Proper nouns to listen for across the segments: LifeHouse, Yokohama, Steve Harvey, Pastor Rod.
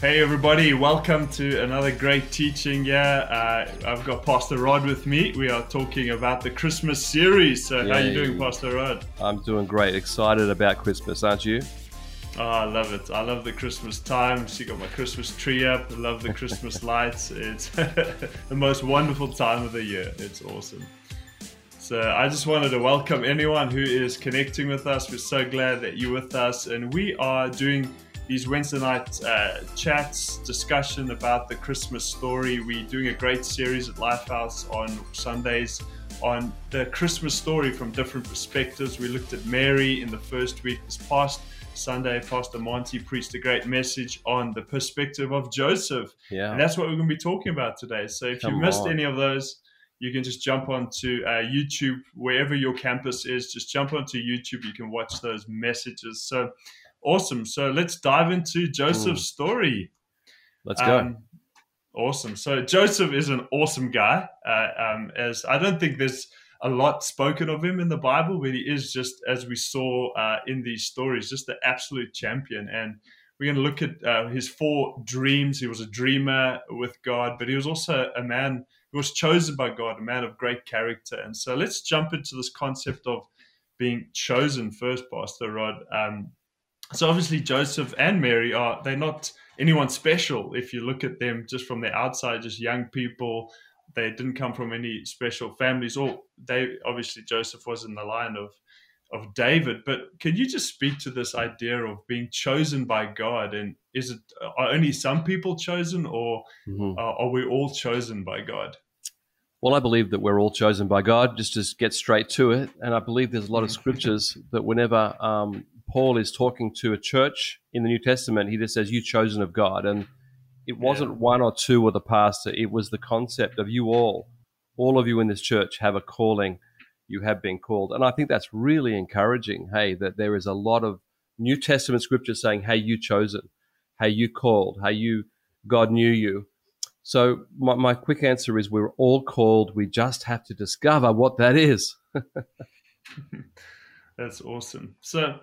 Hey everybody, welcome to another great teaching. I've got Pastor Rod with me. We are talking about the Christmas series. So how are you doing, Pastor Rod? I'm doing great. Excited about Christmas, aren't you? Oh, I love it. I love the Christmas time. So you got my Christmas tree up. I love the Christmas lights. It's the most wonderful time of the year. It's awesome. So I just wanted to welcome anyone who is connecting with us. We're so glad that you're with us. And we are doing these Wednesday night chats, discussion about the Christmas story. We're doing a great series at LifeHouse on Sundays on the Christmas story from different perspectives. We looked at Mary in the first week. This past Sunday, Pastor Monty preached a great message on the perspective of Joseph. Yeah. And that's what we're going to be talking about today. So if you missed any of those, you can just jump onto YouTube, wherever your campus is, just jump onto YouTube. You can watch those messages. So awesome. So let's dive into Joseph's story. Let's go. Awesome. So Joseph is an awesome guy. As I don't think there's a lot spoken of him in the Bible, but he is, just as we saw in these stories, just the absolute champion. And we're going to look at his four dreams. He was a dreamer with God, but he was also a man who was chosen by God, a man of great character. And so let's jump into this concept of being chosen first, Pastor Rod. So obviously Joseph and Mary are, they're not anyone special. If you look at them just from the outside, just young people, they didn't come from any special families, or they, obviously Joseph was in the line of David. But can you just speak to this idea of being chosen by God? And is it, are only some people chosen, or are we all chosen by God? Well, I believe that we're all chosen by God, just to get straight to it. And I believe there's a lot of scriptures that whenever Paul is talking to a church in the New Testament, he just says, you chosen of God. And it wasn't one or two or the pastor. It was the concept of you all of you in this church have a calling. You have been called. And I think that's really encouraging, hey, that there is a lot of New Testament scripture saying, hey, you chosen, hey, you called, hey, you, God knew you. So my quick answer is we're all called. We just have to discover what that is. That's awesome. So,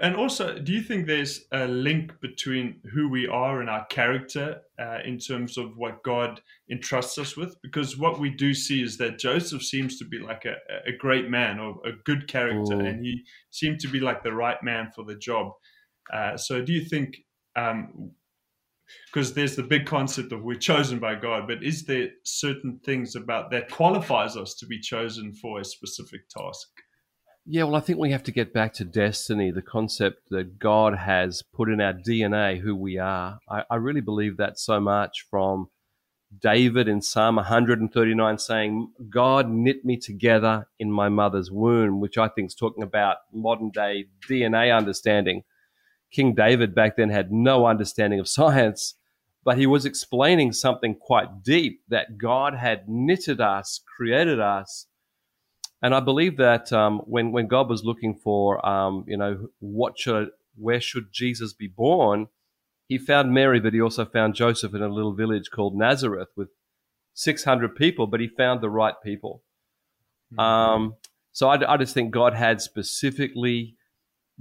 and also, do you think there's a link between who we are and our character in terms of what God entrusts us with? Because what we do see is that Joseph seems to be like a great man or a good character, and he seemed to be like the right man for the job. So do you think... because there's the big concept of we're chosen by God, but is there certain things about that qualifies us to be chosen for a specific task? Yeah, well, I think we have to get back to destiny, the concept that God has put in our DNA who we are. I really believe that so much, from David in Psalm 139 saying, God knit me together in my mother's womb, which I think is talking about modern day DNA understanding. King David back then had no understanding of science, but he was explaining something quite deep, that God had knitted us, created us. And I believe that when God was looking for, where should Jesus be born, he found Mary, but he also found Joseph in a little village called Nazareth with 600 people, but he found the right people. So I just think God had specifically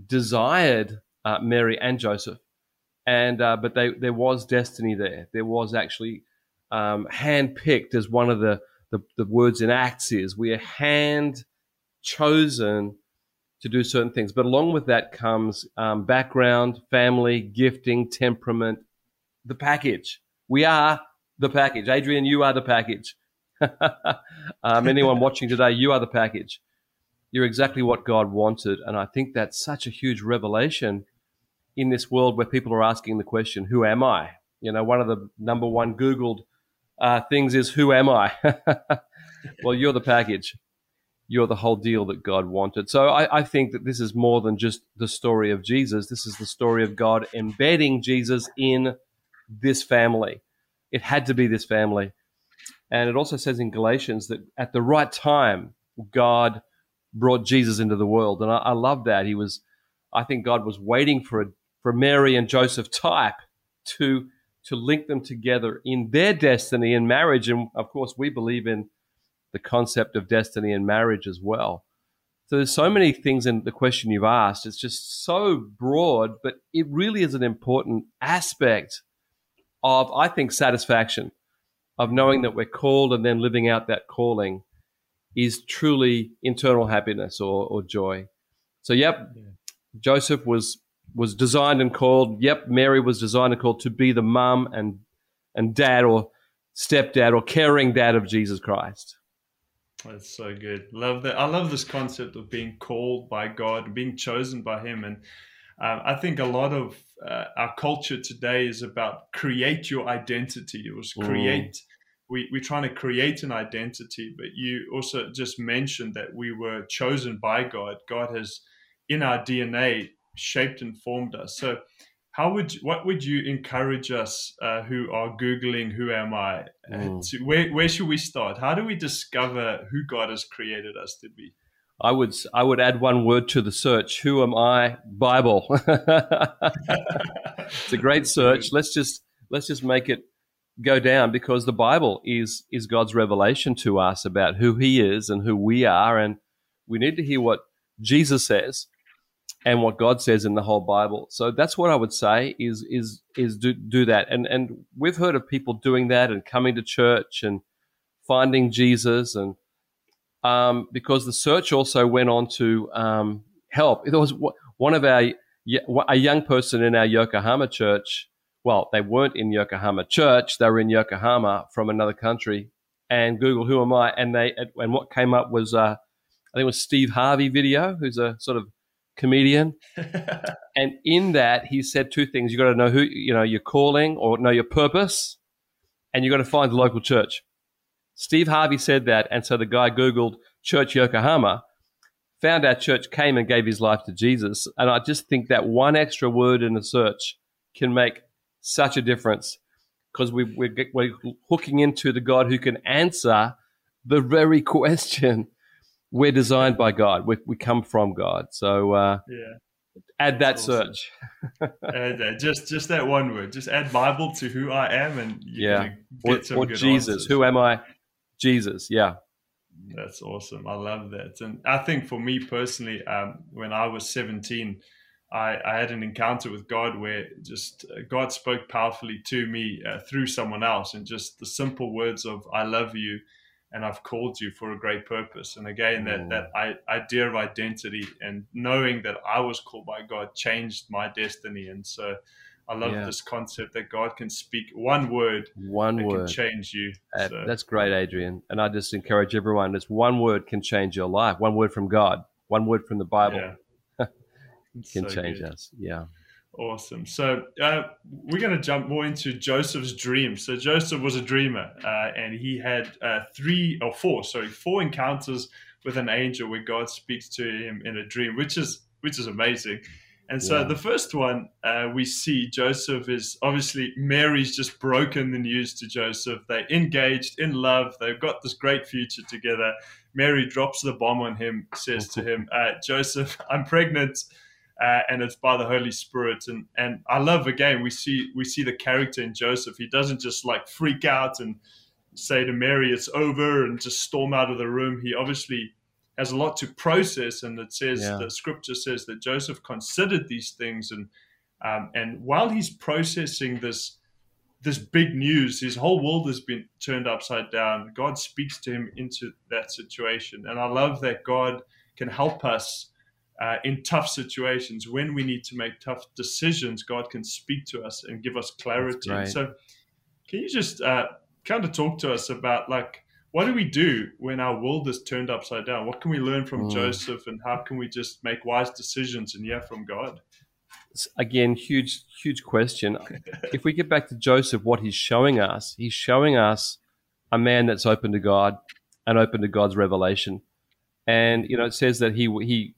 desired Mary and Joseph, and but there was destiny there. There was actually handpicked, as one of the words in Acts is, we are hand chosen to do certain things. But along with that comes background, family, gifting, temperament, the package. We are the package. Adrian, you are the package. Anyone watching today, you are the package. You're exactly what God wanted. And I think that's such a huge revelation in this world where people are asking the question, who am I? You know, one of the number one Googled things is, who am I? Well, you're the package. You're the whole deal that God wanted. So I think that this is more than just the story of Jesus. This is the story of God embedding Jesus in this family. It had to be this family. And it also says in Galatians that at the right time, God brought Jesus into the world. And I love that. I think God was waiting for Mary and Joseph type to link them together in their destiny in marriage. And of course, we believe in the concept of destiny in marriage as well. So there's so many things in the question you've asked. It's just so broad, but it really is an important aspect of, I think, satisfaction of knowing that we're called and then living out that calling is truly internal happiness or joy. So, Joseph was designed and called. Yep, Mary was designed and called to be the mum and dad or stepdad or caring dad of Jesus Christ. That's so good. Love that. I love this concept of being called by God, being chosen by Him. And I think a lot of our culture today is about create your identity. It was create. We're trying to create an identity, but you also just mentioned that we were chosen by God. God has, in our DNA, shaped and formed us. So what would you encourage us who are Googling, who am I? Where should we start? How do we discover who God has created us to be? I would add one word to the search. Who am I? Bible. It's a great search. Let's just make it go down, because the Bible is God's revelation to us about who He is and who we are. And we need to hear what Jesus says and what God says in the whole Bible. So that's what I would say is do that. And we've heard of people doing that and coming to church and finding Jesus, and because the search also went on to help. There was one of a young person in our Yokohama church. Well, they weren't in Yokohama church. They were in Yokohama from another country, and Google, who am I? And what came up was I think it was Steve Harvey video, who's a sort of comedian. And in that, he said two things. You got to know who, your calling, or know your purpose, and you got to find the local church. Steve Harvey said that. And so the guy Googled Church Yokohama, found our church, came and gave his life to Jesus. And I just think that one extra word in the search can make such a difference, because we're hooking into the God who can answer the very question. We're designed by God. We come from God. So add that awesome search. Just that one word. Just add Bible to who I am, and get some good Jesus answers. Who am I? Jesus. Yeah. That's awesome. I love that. And I think for me personally, when I was 17, I had an encounter with God where just God spoke powerfully to me through someone else, and just the simple words of "I love you," and I've called you for a great purpose. And again, that idea of identity and knowing that I was called by God changed my destiny. And so I love this concept that God can speak one word can change you. That's great, Adrian. And I just encourage everyone, it's one word can change your life. One word from God, one word from the Bible can change us. Yeah. Awesome. So we're going to jump more into Joseph's dream. So Joseph was a dreamer, and he had four encounters with an angel where God speaks to him in a dream, which is amazing. And so the first one we see Joseph is obviously Mary's just broken the news to Joseph. They're engaged, in love. They've got this great future together. Mary drops the bomb on him, says to him, Joseph, I'm pregnant. And it's by the Holy Spirit. And I love, again, we see the character in Joseph. He doesn't just like freak out and say to Mary, it's over, and just storm out of the room. He obviously has a lot to process. And it says, the scripture says that Joseph considered these things. And while he's processing this big news, his whole world has been turned upside down. God speaks to him into that situation. And I love that God can help us in tough situations, when we need to make tough decisions. God can speak to us and give us clarity. So can you just kind of talk to us about, like, what do we do when our world is turned upside down? What can we learn from Joseph, and how can we just make wise decisions and hear from God? Again, huge question. If we get back to Joseph, what he's showing us a man that's open to God and open to God's revelation. And, it says that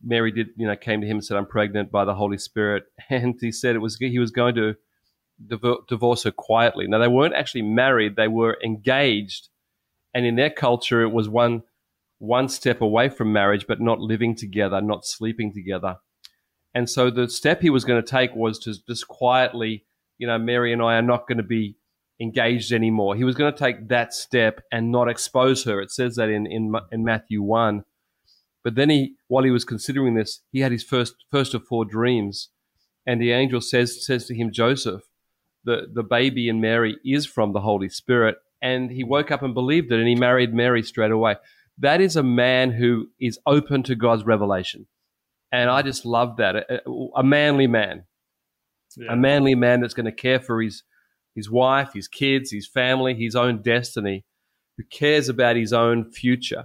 Mary did, came to him and said, I'm pregnant by the Holy Spirit. And he said he was going to divorce her quietly. Now, they weren't actually married. They were engaged. And in their culture, it was one step away from marriage, but not living together, not sleeping together. And so the step he was going to take was to just quietly, Mary and I are not going to be engaged anymore. He was going to take that step and not expose her. It says that in Matthew 1. But then while he was considering this, he had his first of four dreams, and the angel says to him, Joseph, the baby in Mary is from the Holy Spirit. And he woke up and believed it, and he married Mary straight away. That is a man who is open to God's revelation. And I just love that. A manly man. Yeah. A manly man that's going to care for his wife, his kids, his family, his own destiny, who cares about his own future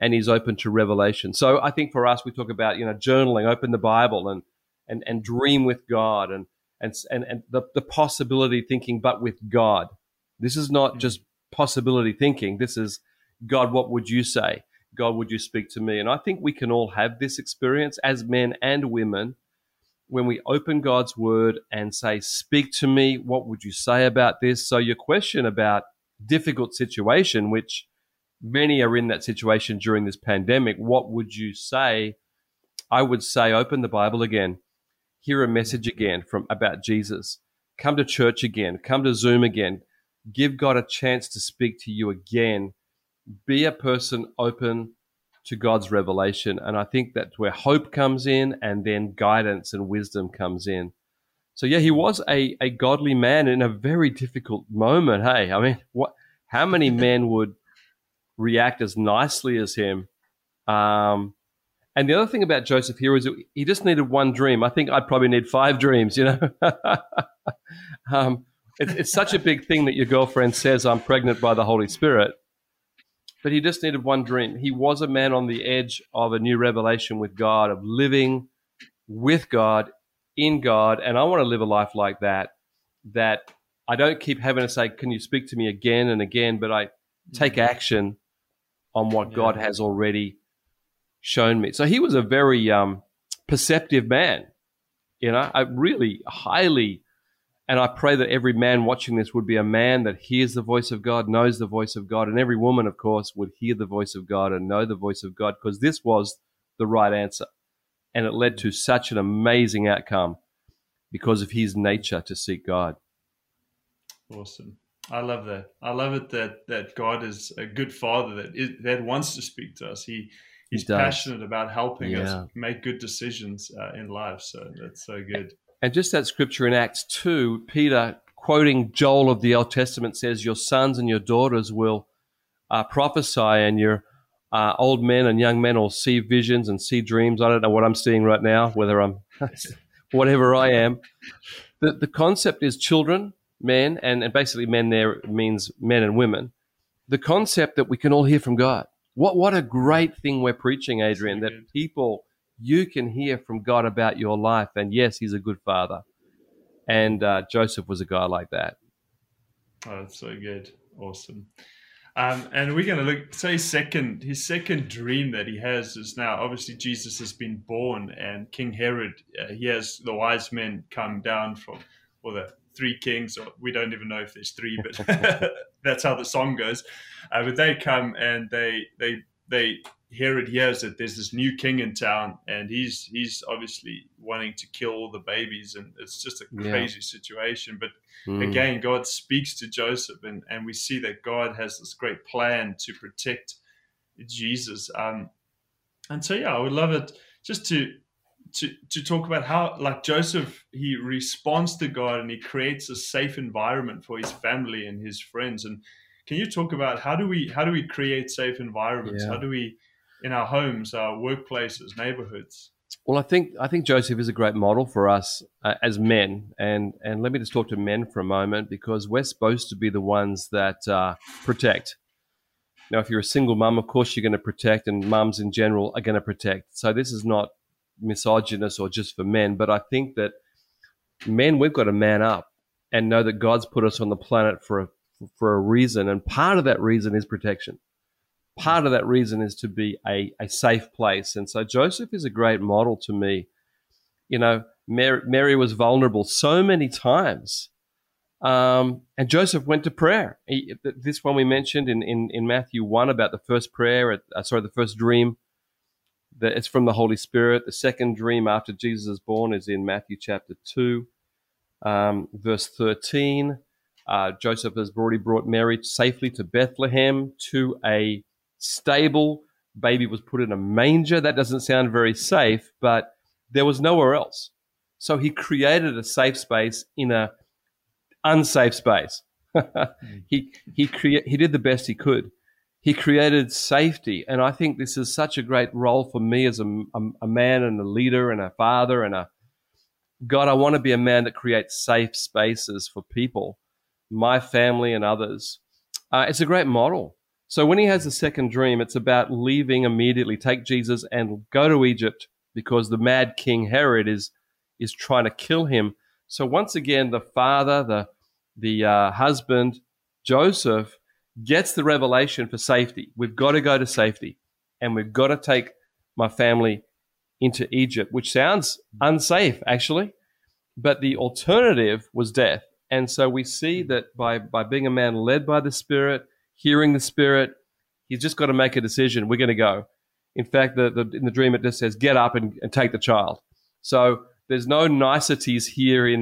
and is open to revelation. So I think for us, we talk about, journaling, open the Bible and dream with God and the possibility thinking, but with God. This is not just possibility thinking. This is, God, what would you say? God, would you speak to me? And I think we can all have this experience as men and women when we open God's word and say, speak to me, what would you say about this? So your question about difficult situation, which many are in that situation during this pandemic, what would you say? I would say, open the Bible again, hear a message again about Jesus, come to church again, come to Zoom again, give God a chance to speak to you again. Be a person open to God's revelation. And I think that's where hope comes in, and then guidance and wisdom comes in. So, yeah, he was a godly man in a very difficult moment. Hey, I mean, how many men would react as nicely as him? And the other thing about Joseph here is he just needed one dream. I think I'd probably need 5 dreams, It's such a big thing that your girlfriend says, I'm pregnant by the Holy Spirit. But he just needed one dream. He was a man on the edge of a new revelation with God, of living with God, in God. And I want to live a life like that, that I don't keep having to say, can you speak to me again and again, but I take action on what God has already shown me. So he was a very perceptive man, I really highly. And I pray that every man watching this would be a man that hears the voice of God, knows the voice of God, and every woman, of course, would hear the voice of God and know the voice of God, because this was the right answer. And it led to such an amazing outcome because of his nature to seek God. Awesome. I love that. I love it that God is a good father that wants to speak to us. He's passionate about helping us make good decisions in life. So that's so good. And just that scripture in Acts 2, Peter, quoting Joel of the Old Testament, says, your sons and your daughters will prophesy, and your old men and young men will see visions and see dreams. I don't know what I'm seeing right now, whether I'm whatever I am. The concept is children, men, and basically men there means men and women. The concept that we can all hear from God. What a great thing we're preaching, Adrian, that people... You can hear from God about your life. And yes, he's a good father. And Joseph was a guy like that. Oh, that's so good. Awesome. And we're going to look, so his second dream that he has is now, obviously Jesus has been born, and King Herod, he has the wise men come down or the 3 kings, or we don't even know if there's 3, but that's how the song goes. But they come and they Herod hears that there's this new king in town, and he's obviously wanting to kill all the babies, and it's just a crazy situation. But again, God speaks to Joseph, and we see that God has this great plan to protect Jesus. And so, I would love it just to talk about how, like Joseph, he responds to God and he creates a safe environment for his family and his friends. And can you talk about how do we create safe environments? How do we, in our homes, our workplaces, neighborhoods? Well, I think Joseph is a great model for us as men. And let me just talk to men for a moment, because we're supposed to be the ones that protect. Now, if you're a single mum, of course, you're going to protect, and mums in general are going to protect. So this is not misogynist or just for men. But I think that men, we've got to man up and know that God's put us on the planet for a reason. And part of that reason is protection. Part of that reason is to be a safe place. And so Joseph is a great model to me. Mary was vulnerable so many times. And Joseph went to prayer. This one we mentioned in Matthew 1 about the first prayer, the first dream. It's from the Holy Spirit. The second dream after Jesus is born is in Matthew chapter 2, verse 13. Joseph has already brought Mary safely to Bethlehem, to a stable. Baby was put in a manger. That doesn't sound very safe, but there was nowhere else. So he created a safe space in a unsafe space. He did the best he could. He created safety, and I think this is such a great role for me as a man and a leader and a father and God, I want to be a man that creates safe spaces for people, my family and others. It's a great model. So when he has the second dream, it's about leaving immediately, take Jesus and go to Egypt because the mad King Herod is trying to kill him. So once again, the father, the husband, Joseph, gets the revelation for safety. We've got to go to safety, and we've got to take my family into Egypt, which sounds unsafe, actually, but the alternative was death. And so we see that by being a man led by the Spirit, hearing the Spirit, he's just got to make a decision. We're going to go. In fact, in the dream, it just says, get up and take the child. So there's no niceties here.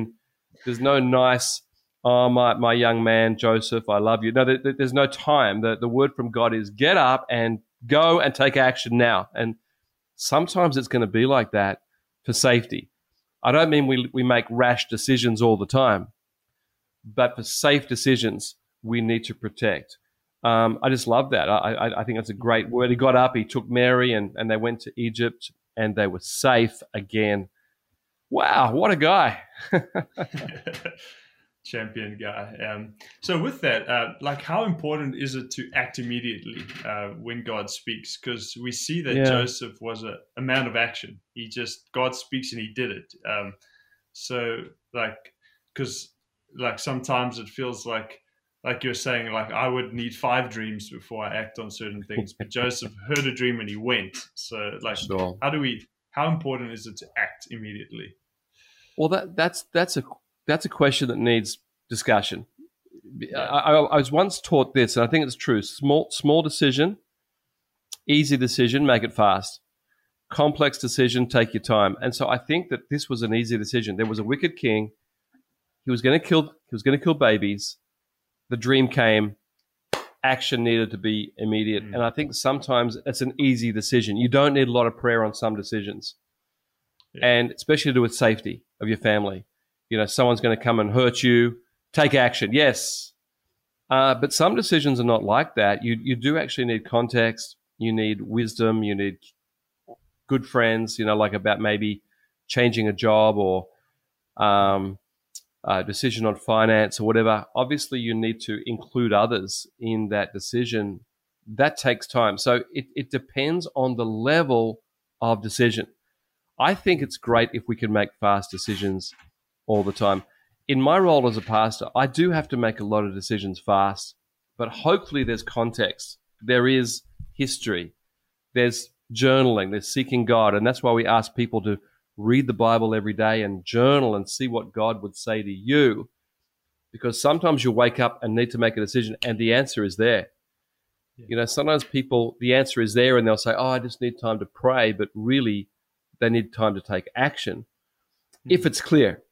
There's no nice, oh, my young man, Joseph, I love you. No, there's no time. The word from God is get up and go and take action now. And sometimes it's going to be like that for safety. I don't mean we make rash decisions all the time, but for safe decisions, we need to protect. I just love that. I think that's a great word. He got up, he took Mary, and they went to Egypt, and they were safe again. Wow, what a guy. Champion guy. So with that, how important is it to act immediately when God speaks? Because we see that Joseph was a man of action. God speaks and he did it. So sometimes it feels like you're saying, I would need 5 dreams before I act on certain things. But Joseph heard a dream and he went. So sure. How important is it to act immediately? Well, that's a question that needs discussion. I was once taught this, and I think it's true. Small decision, easy decision, make it fast. Complex decision, take your time. And so I think that this was an easy decision. There was a wicked king. He was going to kill babies. The dream came. Action needed to be immediate. And I think sometimes it's an easy decision. You don't need a lot of prayer on some decisions, and especially to do with safety of your family. Someone's going to come and hurt you. Take action, yes. But some decisions are not like that. You do actually need context. You need wisdom. You need good friends, about maybe changing a job or a decision on finance or whatever. Obviously, you need to include others in that decision. That takes time. So it depends on the level of decision. I think it's great if we can make fast decisions all the time. In my role as a pastor, I do have to make a lot of decisions fast, but hopefully there's context. There is history. There's journaling. There's seeking God. And that's why we ask people to read the Bible every day and journal and see what God would say to you, because sometimes you wake up and need to make a decision and the answer is there. Yeah. Sometimes people, the answer is there and they'll say, I just need time to pray, but really they need time to take action. Mm-hmm. If it's clear.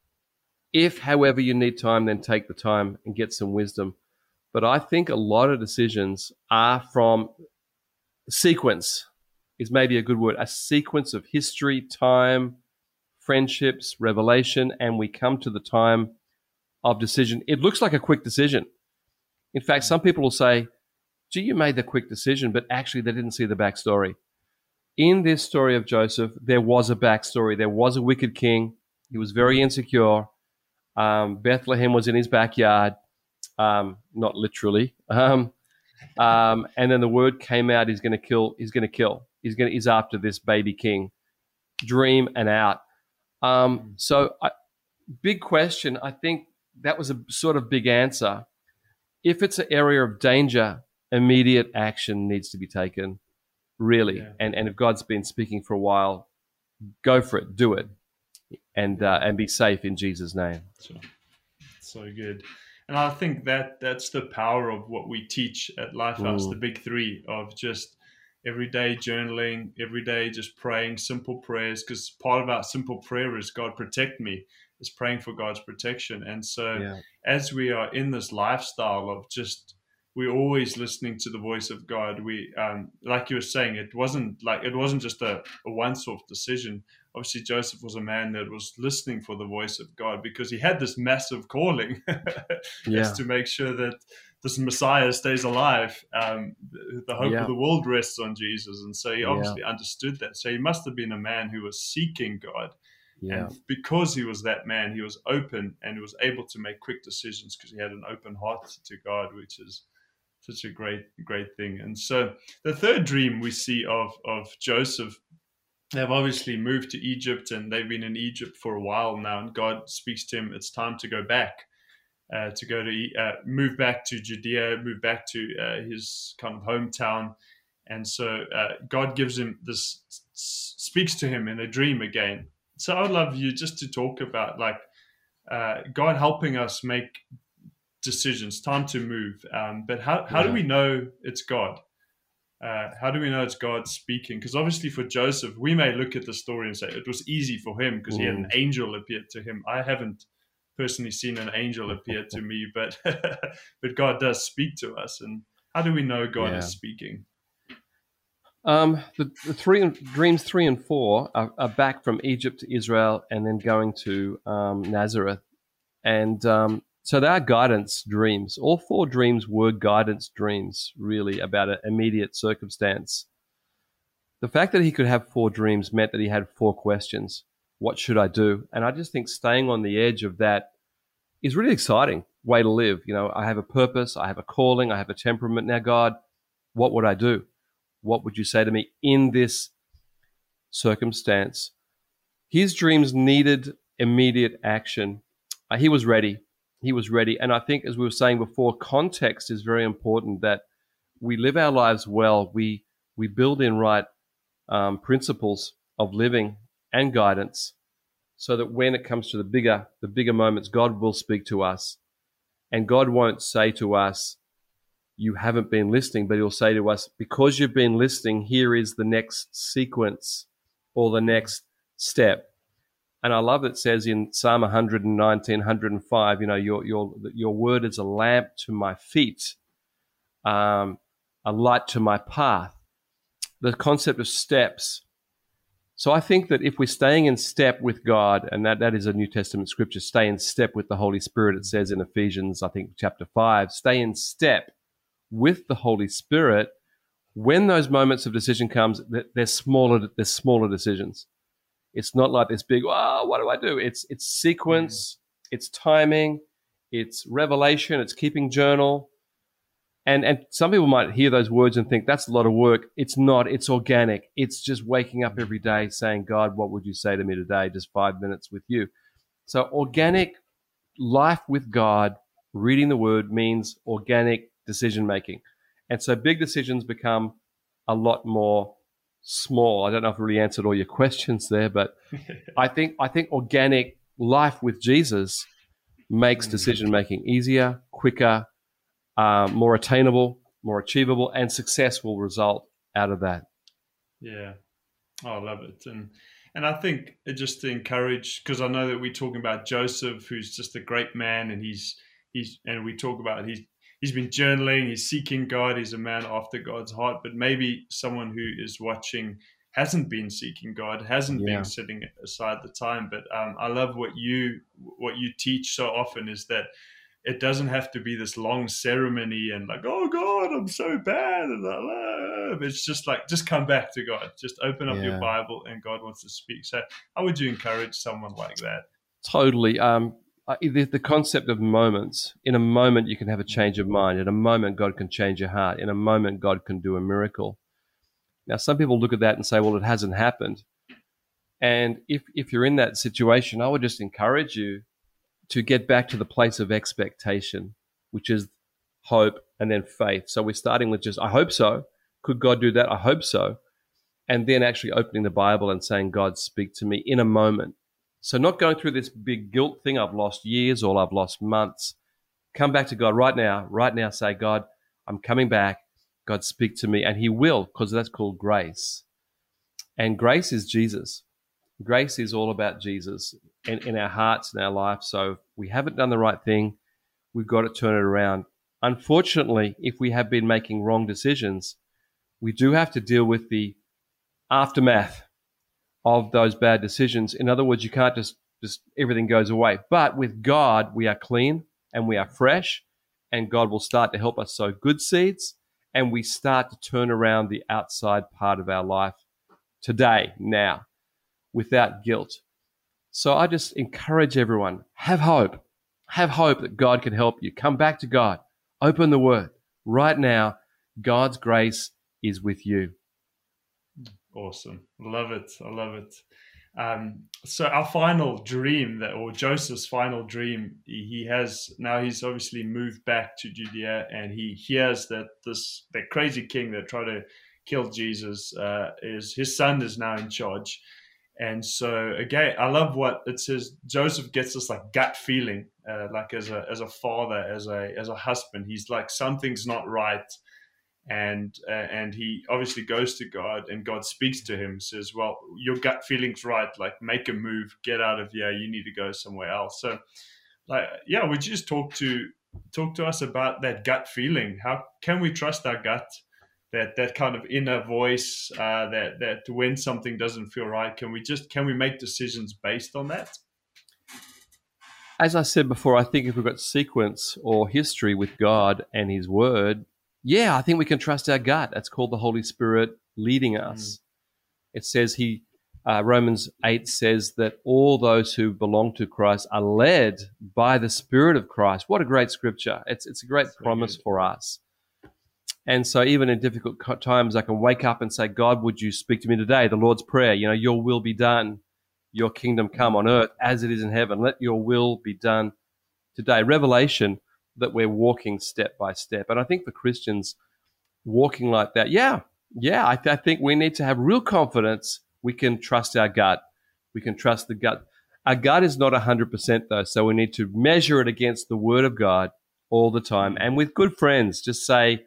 If, however, you need time, then take the time and get some wisdom. But I think a lot of decisions are from sequence, is maybe a good word, a sequence of history, time, friendships, revelation, and we come to the time of decision. It looks like a quick decision. In fact, some people will say, gee, you made the quick decision, but actually they didn't see the backstory. In this story of Joseph, there was a backstory. There was a wicked king. He was very insecure. Bethlehem was in his backyard, not literally. And then the word came out, he's after this baby king. Dream and out. Big question. I think that was a sort of big answer. If it's an area of danger, immediate action needs to be taken, really. Yeah. And if God's been speaking for a while, go for it, do it. And be safe in Jesus' name. So good. And I think that's the power of what we teach at LifeHouse, the big three of just everyday journaling, everyday just praying simple prayers, because part of our simple prayer is God protect me, is praying for God's protection. And so as we are in this lifestyle of just, we're always listening to the voice of God. We, like you were saying, it wasn't just a once-off decision. obviously Joseph was a man that was listening for the voice of God, because he had this massive calling to make sure that this Messiah stays alive. The hope of the world rests on Jesus. And so he obviously understood that. So he must have been a man who was seeking God. Yeah. And because he was that man, he was open and he was able to make quick decisions because he had an open heart to God, which is such a great thing. And so the third dream we see of Joseph, they've obviously moved to Egypt and they've been in Egypt for a while now. And God speaks to him, it's time to go back, move back to Judea, move back to his kind of hometown. And so God gives him this, speaks to him in a dream again. So I would love you just to talk about God helping us make decisions, time to move. But how do we know it's God? How do we know it's God speaking? Because obviously for Joseph, we may look at the story and say it was easy for him because he had an angel appear to him. I haven't personally seen an angel appear to me, but God does speak to us. And how do we know God is speaking? The dreams 3 and 4 are back from Egypt to Israel and then going to Nazareth. And so they are guidance dreams. All 4 dreams were guidance dreams, really, about an immediate circumstance. The fact that he could have 4 dreams meant that he had 4 questions. What should I do? And I just think staying on the edge of that is really exciting way to live. You know, I have a purpose, I have a calling, I have a temperament. Now, God, what would I do? What would you say to me in this circumstance? His dreams needed immediate action. He was ready. He was ready. And I think, as we were saying before, context is very important, that we live our lives well. We build in right principles of living and guidance so that when it comes to the bigger moments, God will speak to us. And God won't say to us, you haven't been listening, but he'll say to us, because you've been listening, here is the next sequence or the next step. And I love it says in Psalm 119, 105, you know, your word is a lamp to my feet, a light to my path, the concept of steps. So I think that if we're staying in step with God, and that is a New Testament scripture, stay in step with the Holy Spirit, it says in Ephesians, I think, chapter 5, stay in step with the Holy Spirit. When those moments of decision comes, they're smaller decisions. It's not like this big, oh, what do I do? It's sequence, it's timing, it's revelation, it's keeping journal. And some people might hear those words and think that's a lot of work. It's not, it's organic. It's just waking up every day saying, God, what would you say to me today? Just 5 minutes with you. So organic life with God, reading the word, means organic decision-making. And so big decisions become a lot more small. I don't know if I really answered all your questions there, but I think organic life with Jesus makes decision-making easier, quicker, more attainable, more achievable, and success will result out of that. Yeah. Oh, I love it. And I think it just to encourage, because I know that we're talking about Joseph, who's just a great man, and he's been journaling, he's seeking God, he's a man after God's heart, but maybe someone who is watching hasn't been seeking God, hasn't been setting aside the time. But I love what you teach so often is that it doesn't have to be this long ceremony and like, oh God, I'm so bad. And it's just like, just come back to God, just open up your Bible and God wants to speak. So how would you encourage someone like that? Totally. The concept of moments. In a moment, you can have a change of mind. In a moment, God can change your heart. In a moment, God can do a miracle. Now, some people look at that and say, well, it hasn't happened. And if you're in that situation, I would just encourage you to get back to the place of expectation, which is hope and then faith. So we're starting with just, I hope so. Could God do that? I hope so. And then actually opening the Bible and saying, God, speak to me in a moment. So not going through this big guilt thing, I've lost years or I've lost months. Come back to God right now, say, God, I'm coming back. God, speak to me. And he will, because that's called grace. And grace is Jesus. Grace is all about Jesus in our hearts and our life. So if we haven't done the right thing, we've got to turn it around. Unfortunately, if we have been making wrong decisions, we do have to deal with the aftermath of those bad decisions. In other words, you can't just everything goes away. But with God, we are clean and we are fresh, and God will start to help us sow good seeds, and we start to turn around the outside part of our life today, now, without guilt. So I just encourage everyone, have hope. Have hope that God can help you. Come back to God. Open the Word. Right now, God's grace is with you. Awesome. Love it. I love it. So our final dream, or Joseph's final dream, he's obviously moved back to Judea, and he hears that that crazy king that tried to kill Jesus, his son is now in charge. And so again, I love what it says. Joseph gets this gut feeling, like as a father, as a husband, he's like, something's not right. And he obviously goes to God, and God speaks to him, says, well, your gut feeling's right, make a move, get out of here, you need to go somewhere else. So would you just talk to us about that gut feeling? How can we trust our gut, that kind of inner voice, that when something doesn't feel right, can we make decisions based on that? As I said before, I think if we've got sequence or history with God and his word, yeah, I think we can trust our gut. That's called the Holy Spirit leading us. Mm. It says Romans 8 says that all those who belong to Christ are led by the Spirit of Christ. What a great scripture. It's a great promise for us. And so even in difficult times, I can wake up and say, God, would you speak to me today? The Lord's Prayer, your will be done, your kingdom come on earth as it is in heaven. Let your will be done today. Revelation that we're walking step by step. And I think for Christians walking like that, I think we need to have real confidence. We can trust our gut. We can trust the gut. Our gut is not 100% though, so we need to measure it against the Word of God all the time. And with good friends, just say,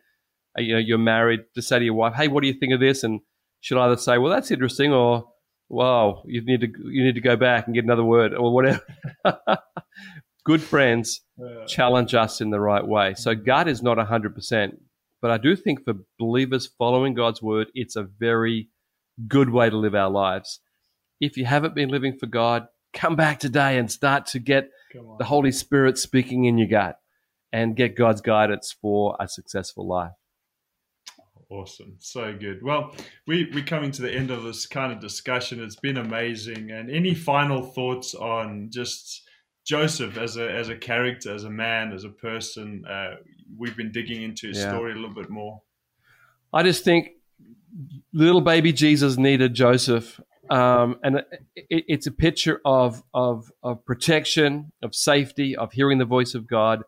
you're married, just say to your wife, hey, what do you think of this? And she'll either say, well, that's interesting, or, wow, you need to go back and get another word, or whatever. Good friends challenge us in the right way. So God is not 100%, but I do think for believers following God's word, it's a very good way to live our lives. If you haven't been living for God, come back today and start to get the Holy Spirit speaking in your gut and get God's guidance for a successful life. Awesome. So good. Well, we're coming to the end of this kind of discussion. It's been amazing. And any final thoughts on just Joseph as a character, as a man, as a person? We've been digging into his story a little bit more. I just think little baby Jesus needed Joseph, and it's a picture of protection, of safety, of hearing the voice of God.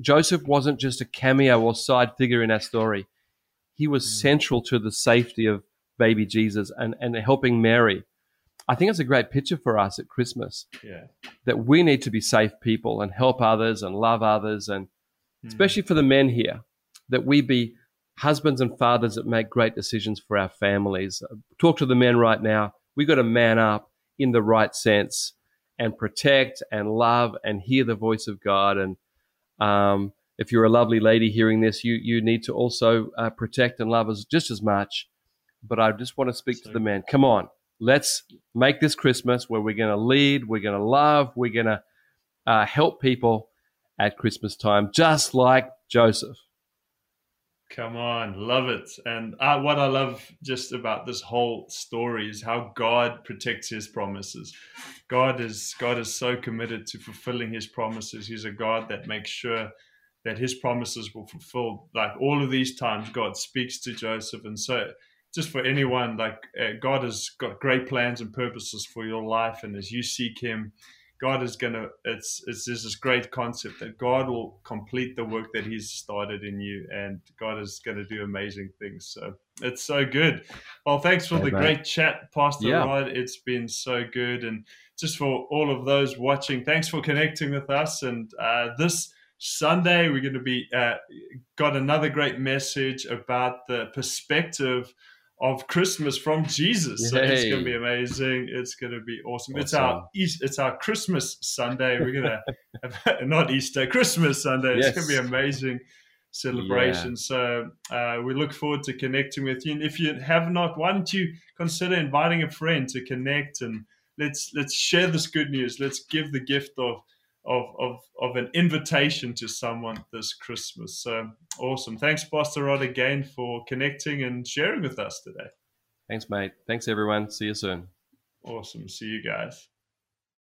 Joseph wasn't just a cameo or side figure in our story. He was central to the safety of baby Jesus and helping Mary. I think it's a great picture for us at Christmas, that we need to be safe people and help others and love others, and especially for the men here, that we be husbands and fathers that make great decisions for our families. Talk to the men right now. We've got to man up in the right sense and protect and love and hear the voice of God. And if you're a lovely lady hearing this, you need to also protect and love us just as much. But I just want to speak to the men. Come on. Let's make this Christmas where we're going to lead, we're going to love, we're going to help people at Christmas time, just like Joseph. Come on, love it. And what I love just about this whole story is how God protects his promises. God is so committed to fulfilling his promises. He's a God that makes sure that his promises will fulfill. All of these times, God speaks to Joseph, and so just for anyone, God has got great plans and purposes for your life, and as you seek him, God is there's this great concept that God will complete the work that he's started in you, and God is going to do amazing things. So it's so good. Well, thanks for the great chat, Pastor Rod. It's been so good. And just for all of those watching, thanks for connecting with us. And this Sunday, we're going to be got another great message about the perspective of Christmas from Jesus. Yay. So it's going to be amazing. It's going to be awesome. It's our Christmas Sunday. We're going to have Christmas Sunday. Yes. It's going to be amazing. celebration. So we look forward to connecting with you. And if you have not, why don't you consider inviting a friend to connect, and let's share this good news. Let's give the gift of an invitation to someone this Christmas. So awesome. Thanks, Pastor Rod, again for connecting and sharing with us today. Thanks, mate. Thanks, everyone. See you soon. Awesome. See you guys.